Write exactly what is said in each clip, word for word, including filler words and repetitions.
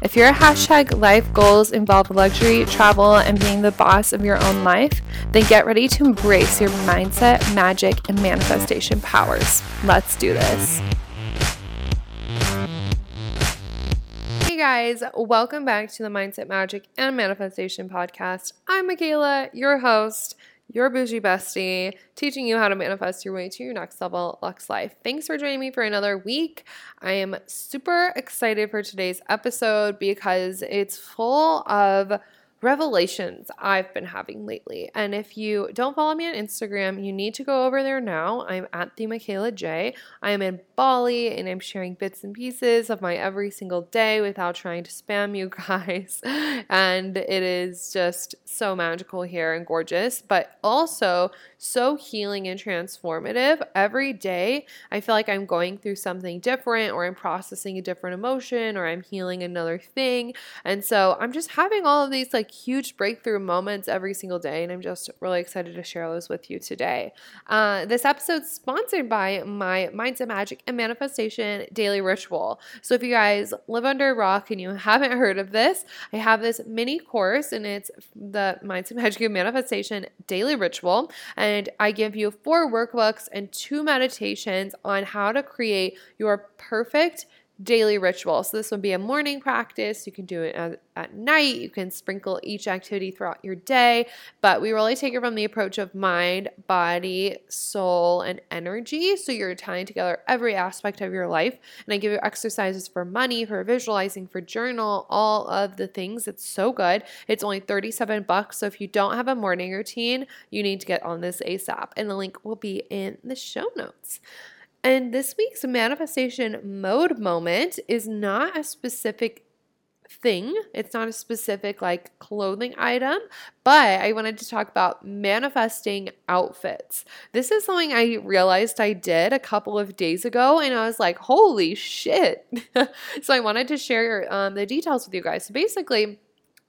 If your hashtag life goals involve luxury, travel, and being the boss of your own life, then get ready to embrace your mindset, magic, and manifestation powers. Let's do this. Hey guys, welcome back to the Mindset, Magic, and Manifestation podcast. I'm Mikayla, your host, your bougie bestie, teaching you how to manifest your way to your next level luxe life. Thanks for joining me for another week. I am super excited for today's episode because it's full of revelations I've been having lately. And if you don't follow me on Instagram, you need to go over there now. I'm at the Mikayla Jai. I am in Bali and I'm sharing bits and pieces of my every single day without trying to spam you guys. And it is just so magical here and gorgeous, but also so healing and transformative. Every day, I feel like I'm going through something different, or I'm processing a different emotion, or I'm healing another thing. And so I'm just having all of these like huge breakthrough moments every single day, and I'm just really excited to share those with you today. Uh, this episode's sponsored by my Mindset, Magic, and Manifestation Daily Ritual. So if you guys live under a rock and you haven't heard of this, I have this mini course, and it's the Mindset, Magic, and Manifestation Daily Ritual, and I give you four workbooks and two meditations on how to create your perfect daily ritual. So this would be a morning practice. You can do it at, at night. You can sprinkle each activity throughout your day, but we really take it from the approach of mind, body, soul, and energy. So you're tying together every aspect of your life. And I give you exercises for money, for visualizing, for journal, all of the things. It's so good. It's only thirty-seven bucks. So if you don't have a morning routine, you need to get on this ASAP. And the link will be in the show notes. And this week's manifestation mode moment is not a specific thing. It's not a specific like clothing item, but I wanted to talk about manifesting outfits. This is something I realized I did a couple of days ago, and I was like, holy shit. So I wanted to share um, the details with you guys. So basically,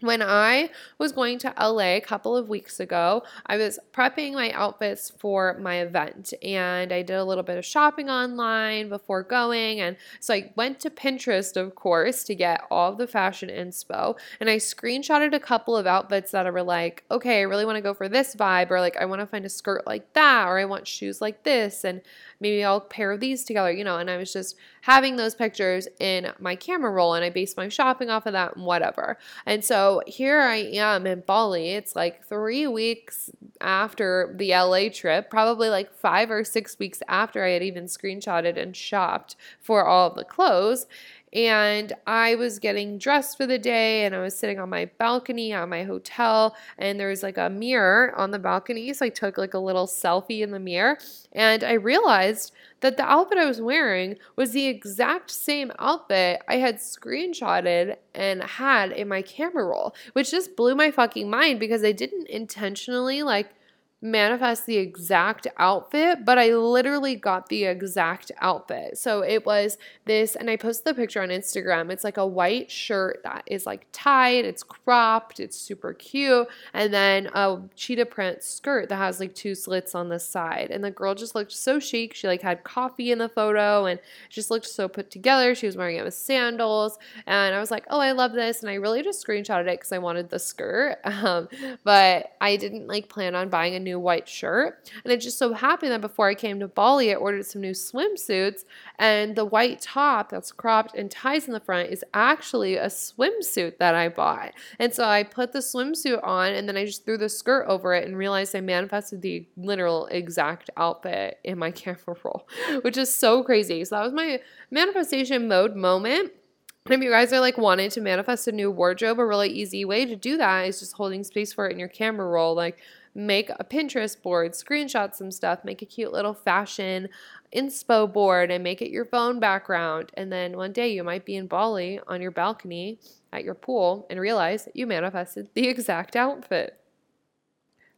when I was going to L A a couple of weeks ago, I was prepping my outfits for my event, and I did a little bit of shopping online before going, and so I went to Pinterest, of course, to get all the fashion inspo, and I screenshotted a couple of outfits that were like, okay, I really want to go for this vibe, or like, I want to find a skirt like that, or I want shoes like this, and maybe I'll pair these together, you know, and I was just having those pictures in my camera roll, and I based my shopping off of that and whatever, and so So here I am in Bali. It's like three weeks after the L A trip, probably like five or six weeks after I had even screenshotted and shopped for all of the clothes. And I was getting dressed for the day, and I was sitting on my balcony at my hotel, and there was like a mirror on the balcony. So I took like a little selfie in the mirror, and I realized that the outfit I was wearing was the exact same outfit I had screenshotted and had in my camera roll, which just blew my fucking mind because I didn't intentionally like manifest the exact outfit, but I literally got the exact outfit. So it was this, and I posted the picture on Instagram. It's like a white shirt that is like tied, it's cropped, it's super cute, and then a cheetah print skirt that has like two slits on the side. And the girl just looked so chic. She like had coffee in the photo and just looked so put together. She was wearing it with sandals, and I was like, oh, I love this. And I really just screenshotted it because I wanted the skirt, um, but I didn't like plan on buying a new new white shirt. And it just so happened that before I came to Bali, I ordered some new swimsuits, and the white top that's cropped and ties in the front is actually a swimsuit that I bought. And so I put the swimsuit on, and then I just threw the skirt over it and realized I manifested the literal exact outfit in my camera roll, which is so crazy. So that was my manifestation mode moment. And if you guys are like wanting to manifest a new wardrobe, a really easy way to do that is just holding space for it in your camera roll. Like, make a Pinterest board, screenshot some stuff, make a cute little fashion inspo board, and make it your phone background. And then one day you might be in Bali on your balcony at your pool and realize that you manifested the exact outfit.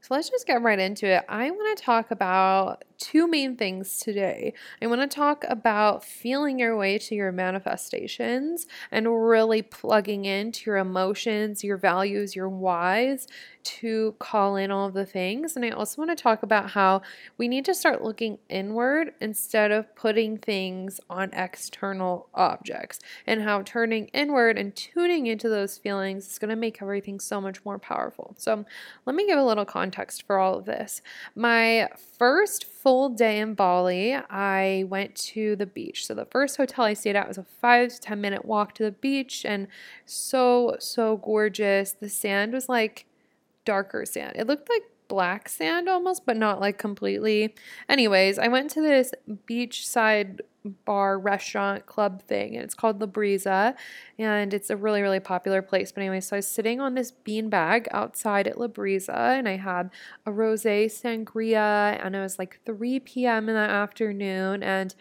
So let's just get right into it. I want to talk about two main things today. I want to talk about feeling your way to your manifestations and really plugging into your emotions, your values, your whys to call in all of the things. And I also want to talk about how we need to start looking inward instead of putting things on external objects, and how turning inward and tuning into those feelings is going to make everything so much more powerful. So let me give a little context for all of this. My first full day in Bali, I went to the beach. So the first hotel I stayed at was a five to ten minute walk to the beach, and so, so gorgeous. The sand was like darker sand. It looked like black sand almost, but not like completely. Anyways, I went to this beachside bar, restaurant, club thing, and it's called La Brisa, and it's a really, really popular place. But anyway, so I was sitting on this beanbag outside at La Brisa, and I had a rosé sangria, and it was like three p.m. in the afternoon, and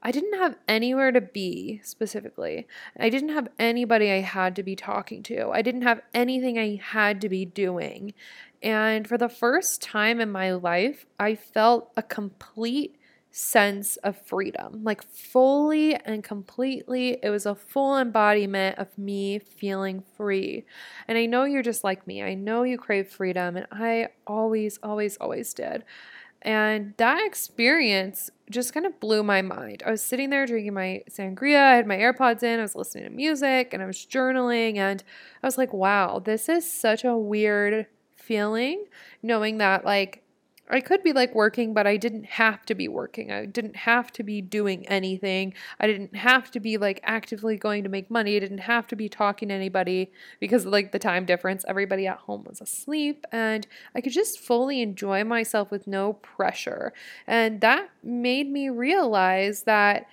I didn't have anywhere to be specifically. I didn't have anybody I had to be talking to. I didn't have anything I had to be doing. And for the first time in my life, I felt a complete sense of freedom, like fully and completely. It was a full embodiment of me feeling free. And I know you're just like me. I know you crave freedom, and I always, always, always did. And that experience just kind of blew my mind. I was sitting there drinking my sangria, I had my AirPods in, I was listening to music, and I was journaling, and I was like, wow, this is such a weird feeling, knowing that like I could be like working, but I didn't have to be working. I didn't have to be doing anything. I didn't have to be like actively going to make money. I didn't have to be talking to anybody because of like the time difference. Everybody at home was asleep, and I could just fully enjoy myself with no pressure. And that made me realize that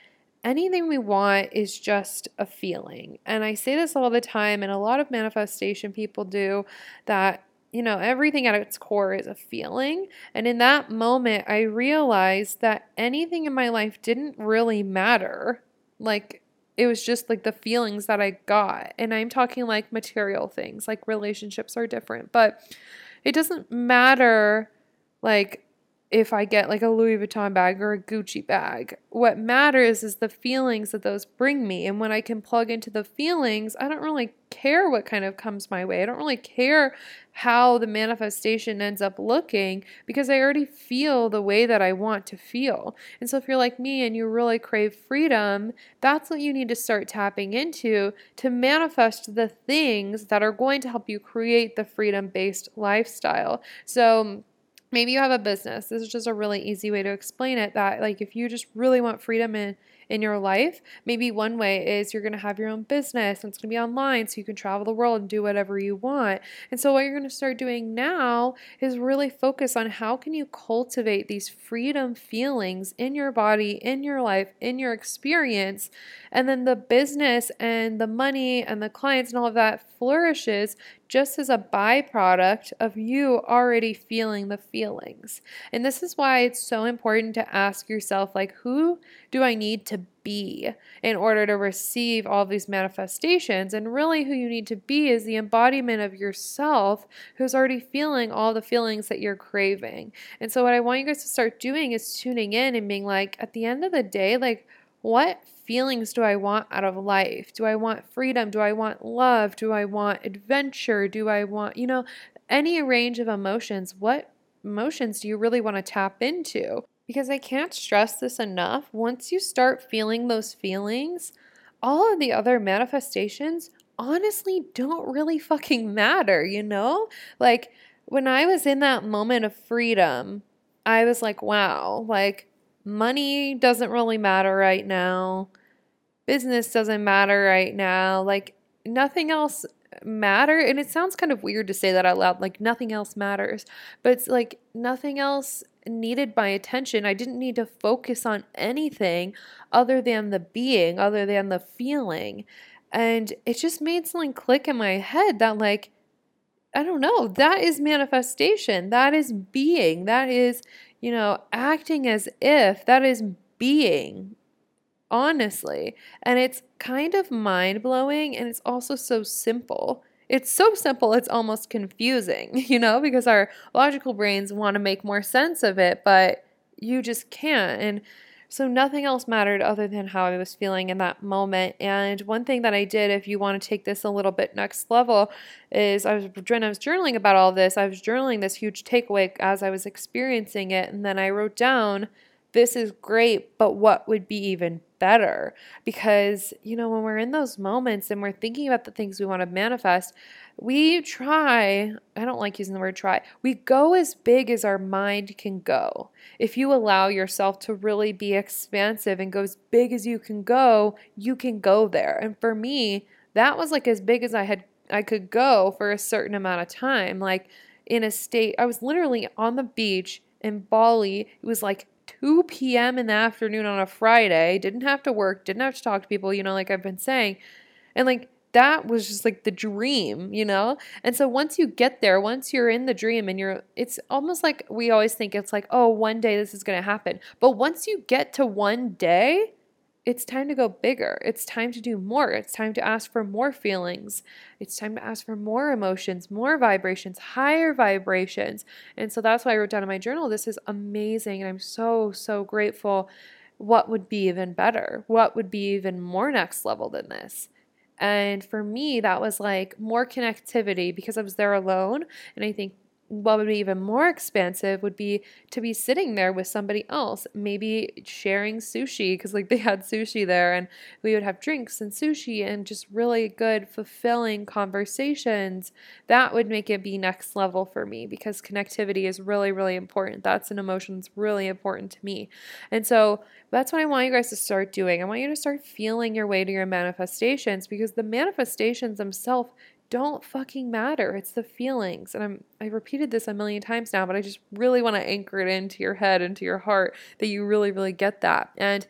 anything we want is just a feeling. And I say this all the time, and a lot of manifestation people do that. You know, everything at its core is a feeling. And in that moment, I realized that anything in my life didn't really matter. Like, it was just like the feelings that I got. And I'm talking like material things, like relationships are different, but it doesn't matter. Like, if I get like a Louis Vuitton bag or a Gucci bag, what matters is the feelings that those bring me. And when I can plug into the feelings, I don't really care what kind of comes my way. I don't really care how the manifestation ends up looking, because I already feel the way that I want to feel. And so if you're like me and you really crave freedom, that's what you need to start tapping into to manifest the things that are going to help you create the freedom-based lifestyle. So maybe you have a business. This is just a really easy way to explain it, that like if you just really want freedom in, in your life, maybe one way is you're going to have your own business, and it's going to be online, so you can travel the world and do whatever you want. And so what you're going to start doing now is really focus on how can you cultivate these freedom feelings in your body, in your life, in your experience, and then the business and the money and the clients and all of that flourishes just as a byproduct of you already feeling the feelings. And this is why it's so important to ask yourself, like, who do I need to be in order to receive all these manifestations? And really who you need to be is the embodiment of yourself who's already feeling all the feelings that you're craving. And so what I want you guys to start doing is tuning in and being like, at the end of the day, like, what feelings do I want out of life? Do I want freedom? Do I want love? Do I want adventure? Do I want, you know, any range of emotions? What emotions do you really want to tap into? Because I can't stress this enough. Once you start feeling those feelings, all of the other manifestations honestly don't really fucking matter, you know? Like, when I was in that moment of freedom, I was like, wow, like, money doesn't really matter right now. Business doesn't matter right now. Like, nothing else matter. And it sounds kind of weird to say that out loud, like nothing else matters, but it's like nothing else needed my attention. I didn't need to focus on anything other than the being, other than the feeling. And it just made something click in my head that, like, I don't know, that is manifestation. That is being. That is, you know, acting as if. That is being, honestly. And it's kind of mind-blowing, and it's also so simple. It's so simple, it's almost confusing, you know, because our logical brains want to make more sense of it, but you just can't. And so nothing else mattered other than how I was feeling in that moment. And one thing that I did, if you want to take this a little bit next level, is I was, when I was journaling about all this, I was journaling this huge takeaway as I was experiencing it. And then I wrote down, this is great, but what would be even better? Because, you know, when we're in those moments and we're thinking about the things we want to manifest, we try, I don't like using the word try, we go as big as our mind can go. If you allow yourself to really be expansive and go as big as you can go, you can go there. And for me, that was like as big as I had, I could go for a certain amount of time. Like in a state, I was literally on the beach in Bali. It was like two p.m. in the afternoon on a Friday, didn't have to work, didn't have to talk to people, you know, like I've been saying. And like that was just like the dream, you know? And so once you get there, once you're in the dream and you're, it's almost like we always think it's like, oh, one day this is going to happen. But once you get to one day, it's time to go bigger. It's time to do more. It's time to ask for more feelings. It's time to ask for more emotions, more vibrations, higher vibrations. And so that's why I wrote down in my journal, this is amazing. And I'm so, so grateful. What would be even better? What would be even more next level than this? And for me, that was like more connectivity because I was there alone. And I think what would be even more expansive would be to be sitting there with somebody else, maybe sharing sushi, because like they had sushi there, and we would have drinks and sushi and just really good, fulfilling conversations. That would make it be next level for me, because connectivity is really, really important. That's an emotion that's really important to me. And so that's what I want you guys to start doing. I want you to start feeling your way to your manifestations, because the manifestations themselves don't fucking matter. It's the feelings. And I'm, I repeated this a million times now, but I just really want to anchor it into your head, into your heart, that you really, really get that. And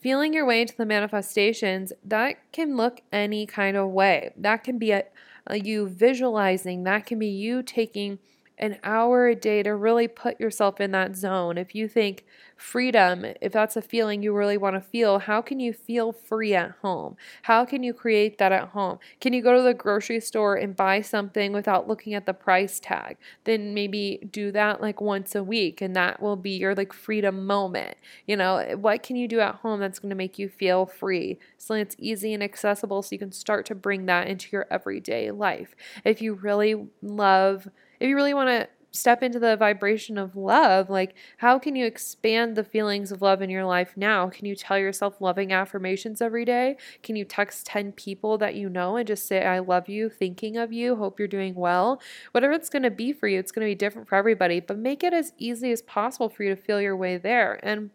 feeling your way into the manifestations, that can look any kind of way. That can be a, a you visualizing. That can be you taking an hour a day to really put yourself in that zone. If you think freedom, if that's a feeling you really want to feel, how can you feel free at home? How can you create that at home? Can you go to the grocery store and buy something without looking at the price tag? Then maybe do that like once a week, and that will be your like freedom moment. You know, what can you do at home that's going to make you feel free? So it's easy and accessible, so you can start to bring that into your everyday life. If you really love If you really want to step into the vibration of love, like how can you expand the feelings of love in your life now? Can you tell yourself loving affirmations every day? Can you text ten people that you know and just say, I love you, thinking of you, hope you're doing well? Whatever it's going to be for you, it's going to be different for everybody, but make it as easy as possible for you to feel your way there. And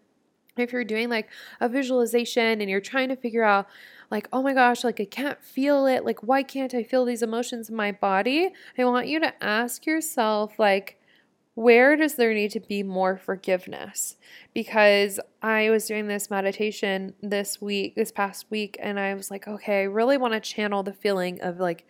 if you're doing like a visualization and you're trying to figure out like, oh my gosh, like I can't feel it. Like, why can't I feel these emotions in my body? I want you to ask yourself, like, where does there need to be more forgiveness? Because I was doing this meditation this week, this past week, and I was like, okay, I really want to channel the feeling of like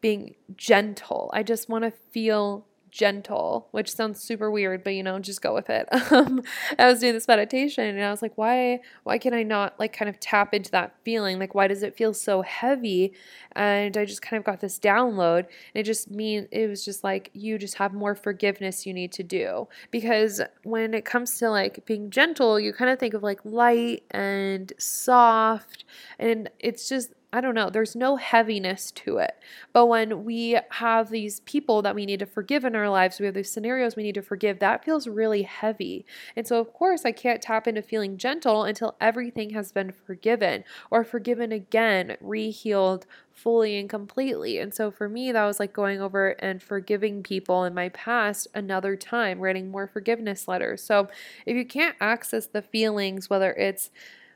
being gentle. I just want to feel gentle, which sounds super weird, but you know, just go with it. Um, I was doing this meditation and I was like, why, why can I not like kind of tap into that feeling? Like, why does it feel so heavy? And I just kind of got this download, and it just mean, it was just like, you just have more forgiveness you need to do, because when it comes to like being gentle, you kind of think of like light and soft, and it's just, I don't know, there's no heaviness to it. But when we have these people that we need to forgive in our lives, we have these scenarios we need to forgive, that feels really heavy. And so of course I can't tap into feeling gentle until everything has been forgiven or forgiven again, re-healed fully and completely. And so for me, that was like going over and forgiving people in my past another time, writing more forgiveness letters. So if you can't access the feelings, whether it's,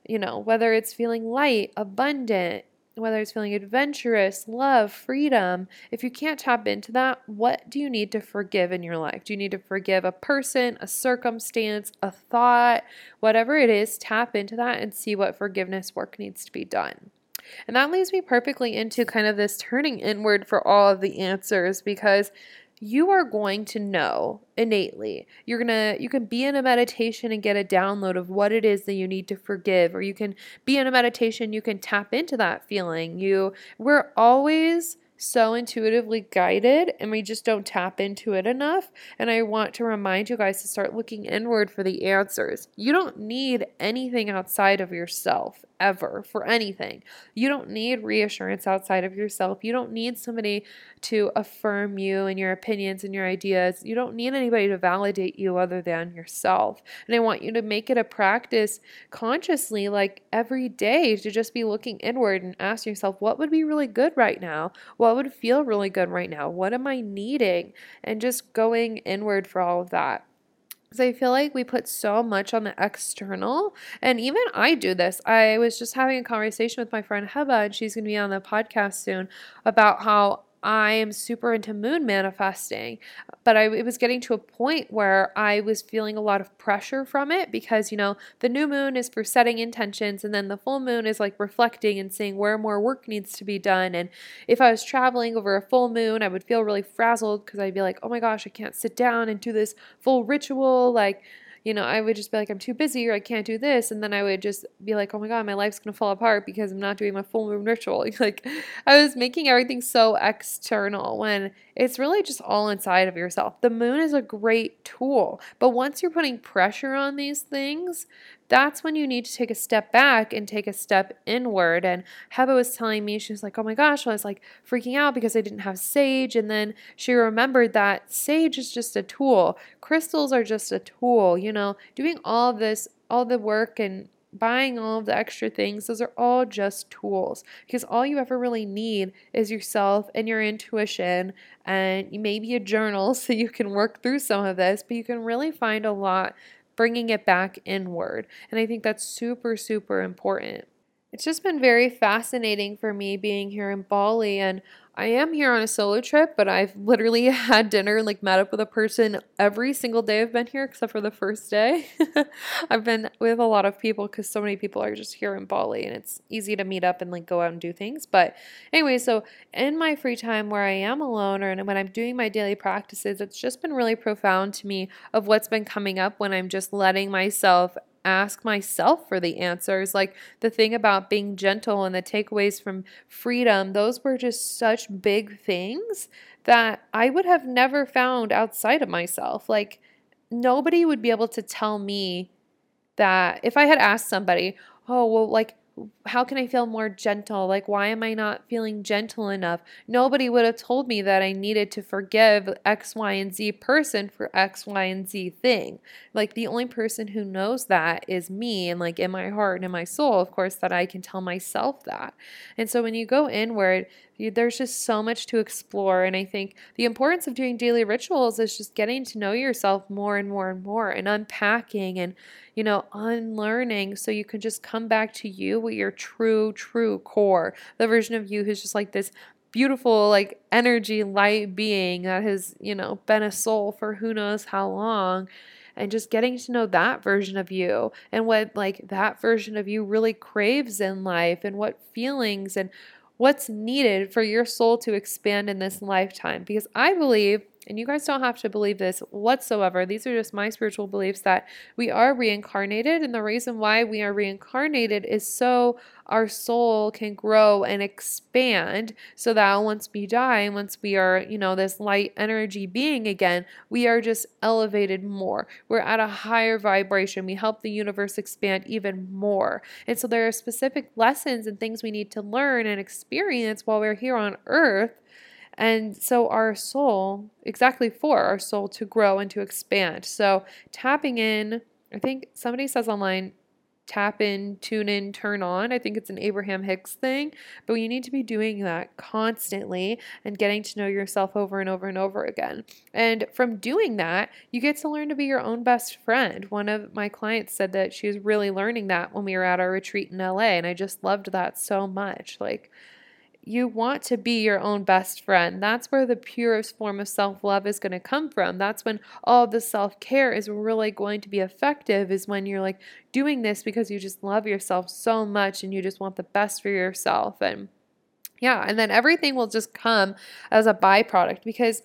you know, whether it's feeling light, abundant, whether it's feeling adventurous, love, freedom, if you can't tap into that, what do you need to forgive in your life? Do you need to forgive a person, a circumstance, a thought, whatever it is? Tap into that and see what forgiveness work needs to be done. And that leads me perfectly into kind of this turning inward for all of the answers, because you are going to know innately. You're going to, you can be in a meditation and get a download of what it is that you need to forgive, or you can be in a meditation, you can tap into that feeling. You, we're always so intuitively guided, and we just don't tap into it enough. And I want to remind you guys to start looking inward for the answers. You don't need anything outside of yourself ever for anything. You don't need reassurance outside of yourself. You don't need somebody to affirm you and your opinions and your ideas. You don't need anybody to validate you other than yourself. And I want you to make it a practice consciously, like every day, to just be looking inward and ask yourself, what would be really good right now? What would feel really good right now? What am I needing? And just going inward for all of that. I feel like we put so much on the external, and even I do this. I was just having a conversation with my friend Heba, and she's going to be on the podcast soon, about how I am super into moon manifesting, but I it was getting to a point where I was feeling a lot of pressure from it because, you know, the new moon is for setting intentions, and then the full moon is like reflecting and seeing where more work needs to be done. And if I was traveling over a full moon, I would feel really frazzled because I'd be like, oh my gosh, I can't sit down and do this full ritual. Like, you know, I would just be like, I'm too busy, or I can't do this. And then I would just be like, oh my God, my life's going to fall apart because I'm not doing my full moon ritual. Like, I was making everything so external when it's really just all inside of yourself. The moon is a great tool, but once you're putting pressure on these things, that's when you need to take a step back and take a step inward. And Heba was telling me, she was like, oh my gosh, I was like freaking out because I didn't have sage. And then she remembered that sage is just a tool. Crystals are just a tool, you know, doing all this, all the work and buying all of the extra things, those are all just tools, because all you ever really need is yourself and your intuition and maybe a journal so you can work through some of this, but you can really find a lot bringing it back inward. And I think that's super, super important. It's just been very fascinating for me being here in Bali, and I am here on a solo trip, but I've literally had dinner and like met up with a person every single day I've been here except for the first day. I've been with a lot of people because so many people are just here in Bali, and it's easy to meet up and like go out and do things. But anyway, so in my free time where I am alone, or when I'm doing my daily practices, it's just been really profound to me of what's been coming up when I'm just letting myself ask myself for the answers. Like the thing about being gentle and the takeaways from freedom, those were just such big things that I would have never found outside of myself. Like nobody would be able to tell me that if I had asked somebody, oh, well, like, how can I feel more gentle? Like, why am I not feeling gentle enough? Nobody would have told me that I needed to forgive X, Y, and Z person for X, Y, and Z thing. Like, the only person who knows that is me, and like in my heart and in my soul, of course, that I can tell myself that. And so when you go inward, there's just so much to explore. And I think the importance of doing daily rituals is just getting to know yourself more and more and more, and unpacking and, you know, unlearning, so you can just come back to you with your true, true core, the version of you who's just like this beautiful, like energy, light being that has, you know, been a soul for who knows how long. And just getting to know that version of you and what like that version of you really craves in life, and what feelings and what's needed for your soul to expand in this lifetime. Because I believe, and you guys don't have to believe this whatsoever, these are just my spiritual beliefs, that we are reincarnated. And the reason why we are reincarnated is so our soul can grow and expand, so that once we die, once we are, you know, this light energy being again, we are just elevated more. We're at a higher vibration. We help the universe expand even more. And so there are specific lessons and things we need to learn and experience while we're here on earth. And so our soul, exactly for our soul to grow and to expand. So tapping in, I think somebody says online, tap in, tune in, turn on. I think it's an Abraham Hicks thing, but you need to be doing that constantly and getting to know yourself over and over and over again. And from doing that, you get to learn to be your own best friend. One of my clients said that she was really learning that when we were at our retreat in L A, and I just loved that so much. Like, you want to be your own best friend. That's where the purest form of self-love is going to come from. That's when all the self-care is really going to be effective, is when you're like doing this because you just love yourself so much and you just want the best for yourself. And yeah, and then everything will just come as a byproduct, because